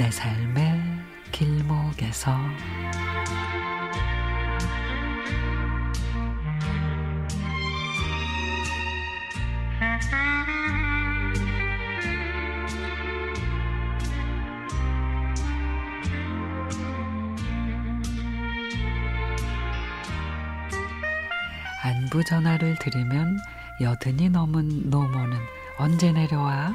내 삶의 길목에서 안부 전화를 드리면 여든이 넘은 노모는 언제 내려와?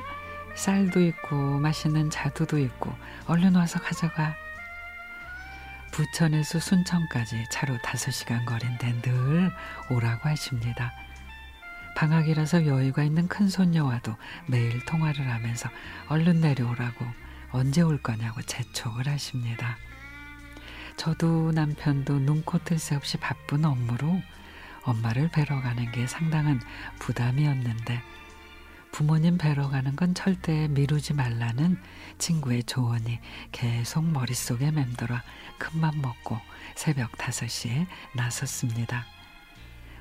쌀도 있고 맛있는 자두도 있고 얼른 와서 가져가. 부천에서 순천까지 차로 5시간 거리인데 늘 오라고 하십니다. 방학이라서 여유가 있는 큰손녀와도 매일 통화를 하면서 얼른 내려오라고, 언제 올 거냐고 재촉을 하십니다. 저도 남편도 눈코 뜰 새 없이 바쁜 업무로 엄마를 뵈러 가는 게 상당한 부담이었는데, 부모님 뵈러 가는 건 절대 미루지 말라는 친구의 조언이 계속 머릿속에 맴돌아 큰맘 먹고 새벽 5시에 나섰습니다.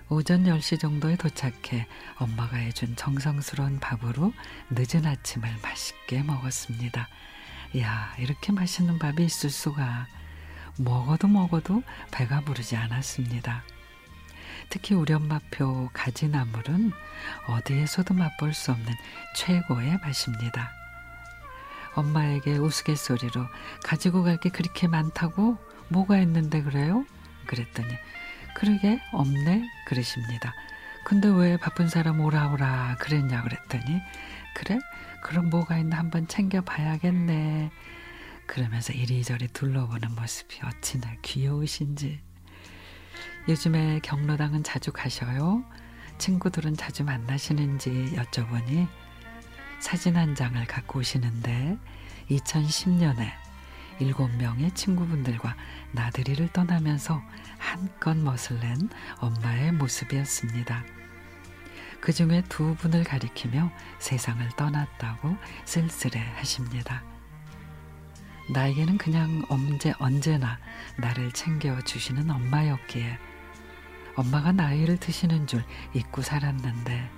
오전 10시 정도에 도착해 엄마가 해준 정성스러운 밥으로 늦은 아침을 맛있게 먹었습니다. 이야, 이렇게 맛있는 밥이 있을 수가. 먹어도 배가 부르지 않았습니다. 특히 우리 엄마표 가지나물은 어디에서도 맛볼 수 없는 최고의 맛입니다. 엄마에게 우스갯소리로 가지고 갈 게 그렇게 많다고? 뭐가 있는데 그래요? 그랬더니 그러게 없네 그러십니다. 근데 왜 바쁜 사람 오라 그랬냐 그랬더니 그래? 그럼 뭐가 있나 한번 챙겨봐야겠네. 그러면서 이리저리 둘러보는 모습이 어찌나 귀여우신지. 요즘에 경로당은 자주 가셔요? 친구들은 자주 만나시는지 여쭤보니 사진 한 장을 갖고 오시는데 2010년에 7명의 친구분들과 나들이를 떠나면서 한껏 멋을 낸 엄마의 모습이었습니다. 그 중에 2분을 가리키며 세상을 떠났다고 쓸쓸해 하십니다. 나에게는 그냥 언제나 나를 챙겨주시는 엄마였기에 엄마가 나이를 드시는 줄 잊고 살았는데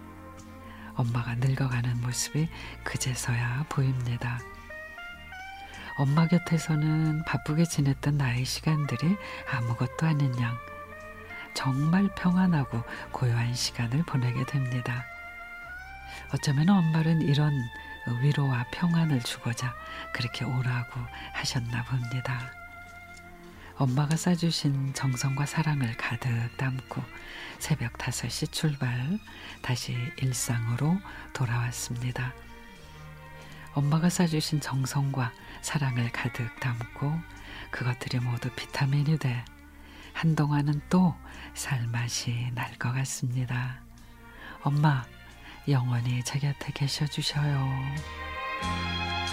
엄마가 늙어가는 모습이 그제서야 보입니다. 엄마 곁에서는 바쁘게 지냈던 나의 시간들이 아무것도 아닌 양 정말 평안하고 고요한 시간을 보내게 됩니다. 어쩌면 엄마는 이런 위로와 평안을 주고자 그렇게 오라고 하셨나 봅니다. 엄마가 싸주신 정성과 사랑을 가득 담고 새벽 5시 출발, 다시 일상으로 돌아왔습니다. 엄마가 싸주신 정성과 사랑을 가득 담고 그것들이 모두 비타민이 돼 한동안은 또 살맛이 날 것 같습니다. 엄마, 영원히 제 곁에 계셔주셔요.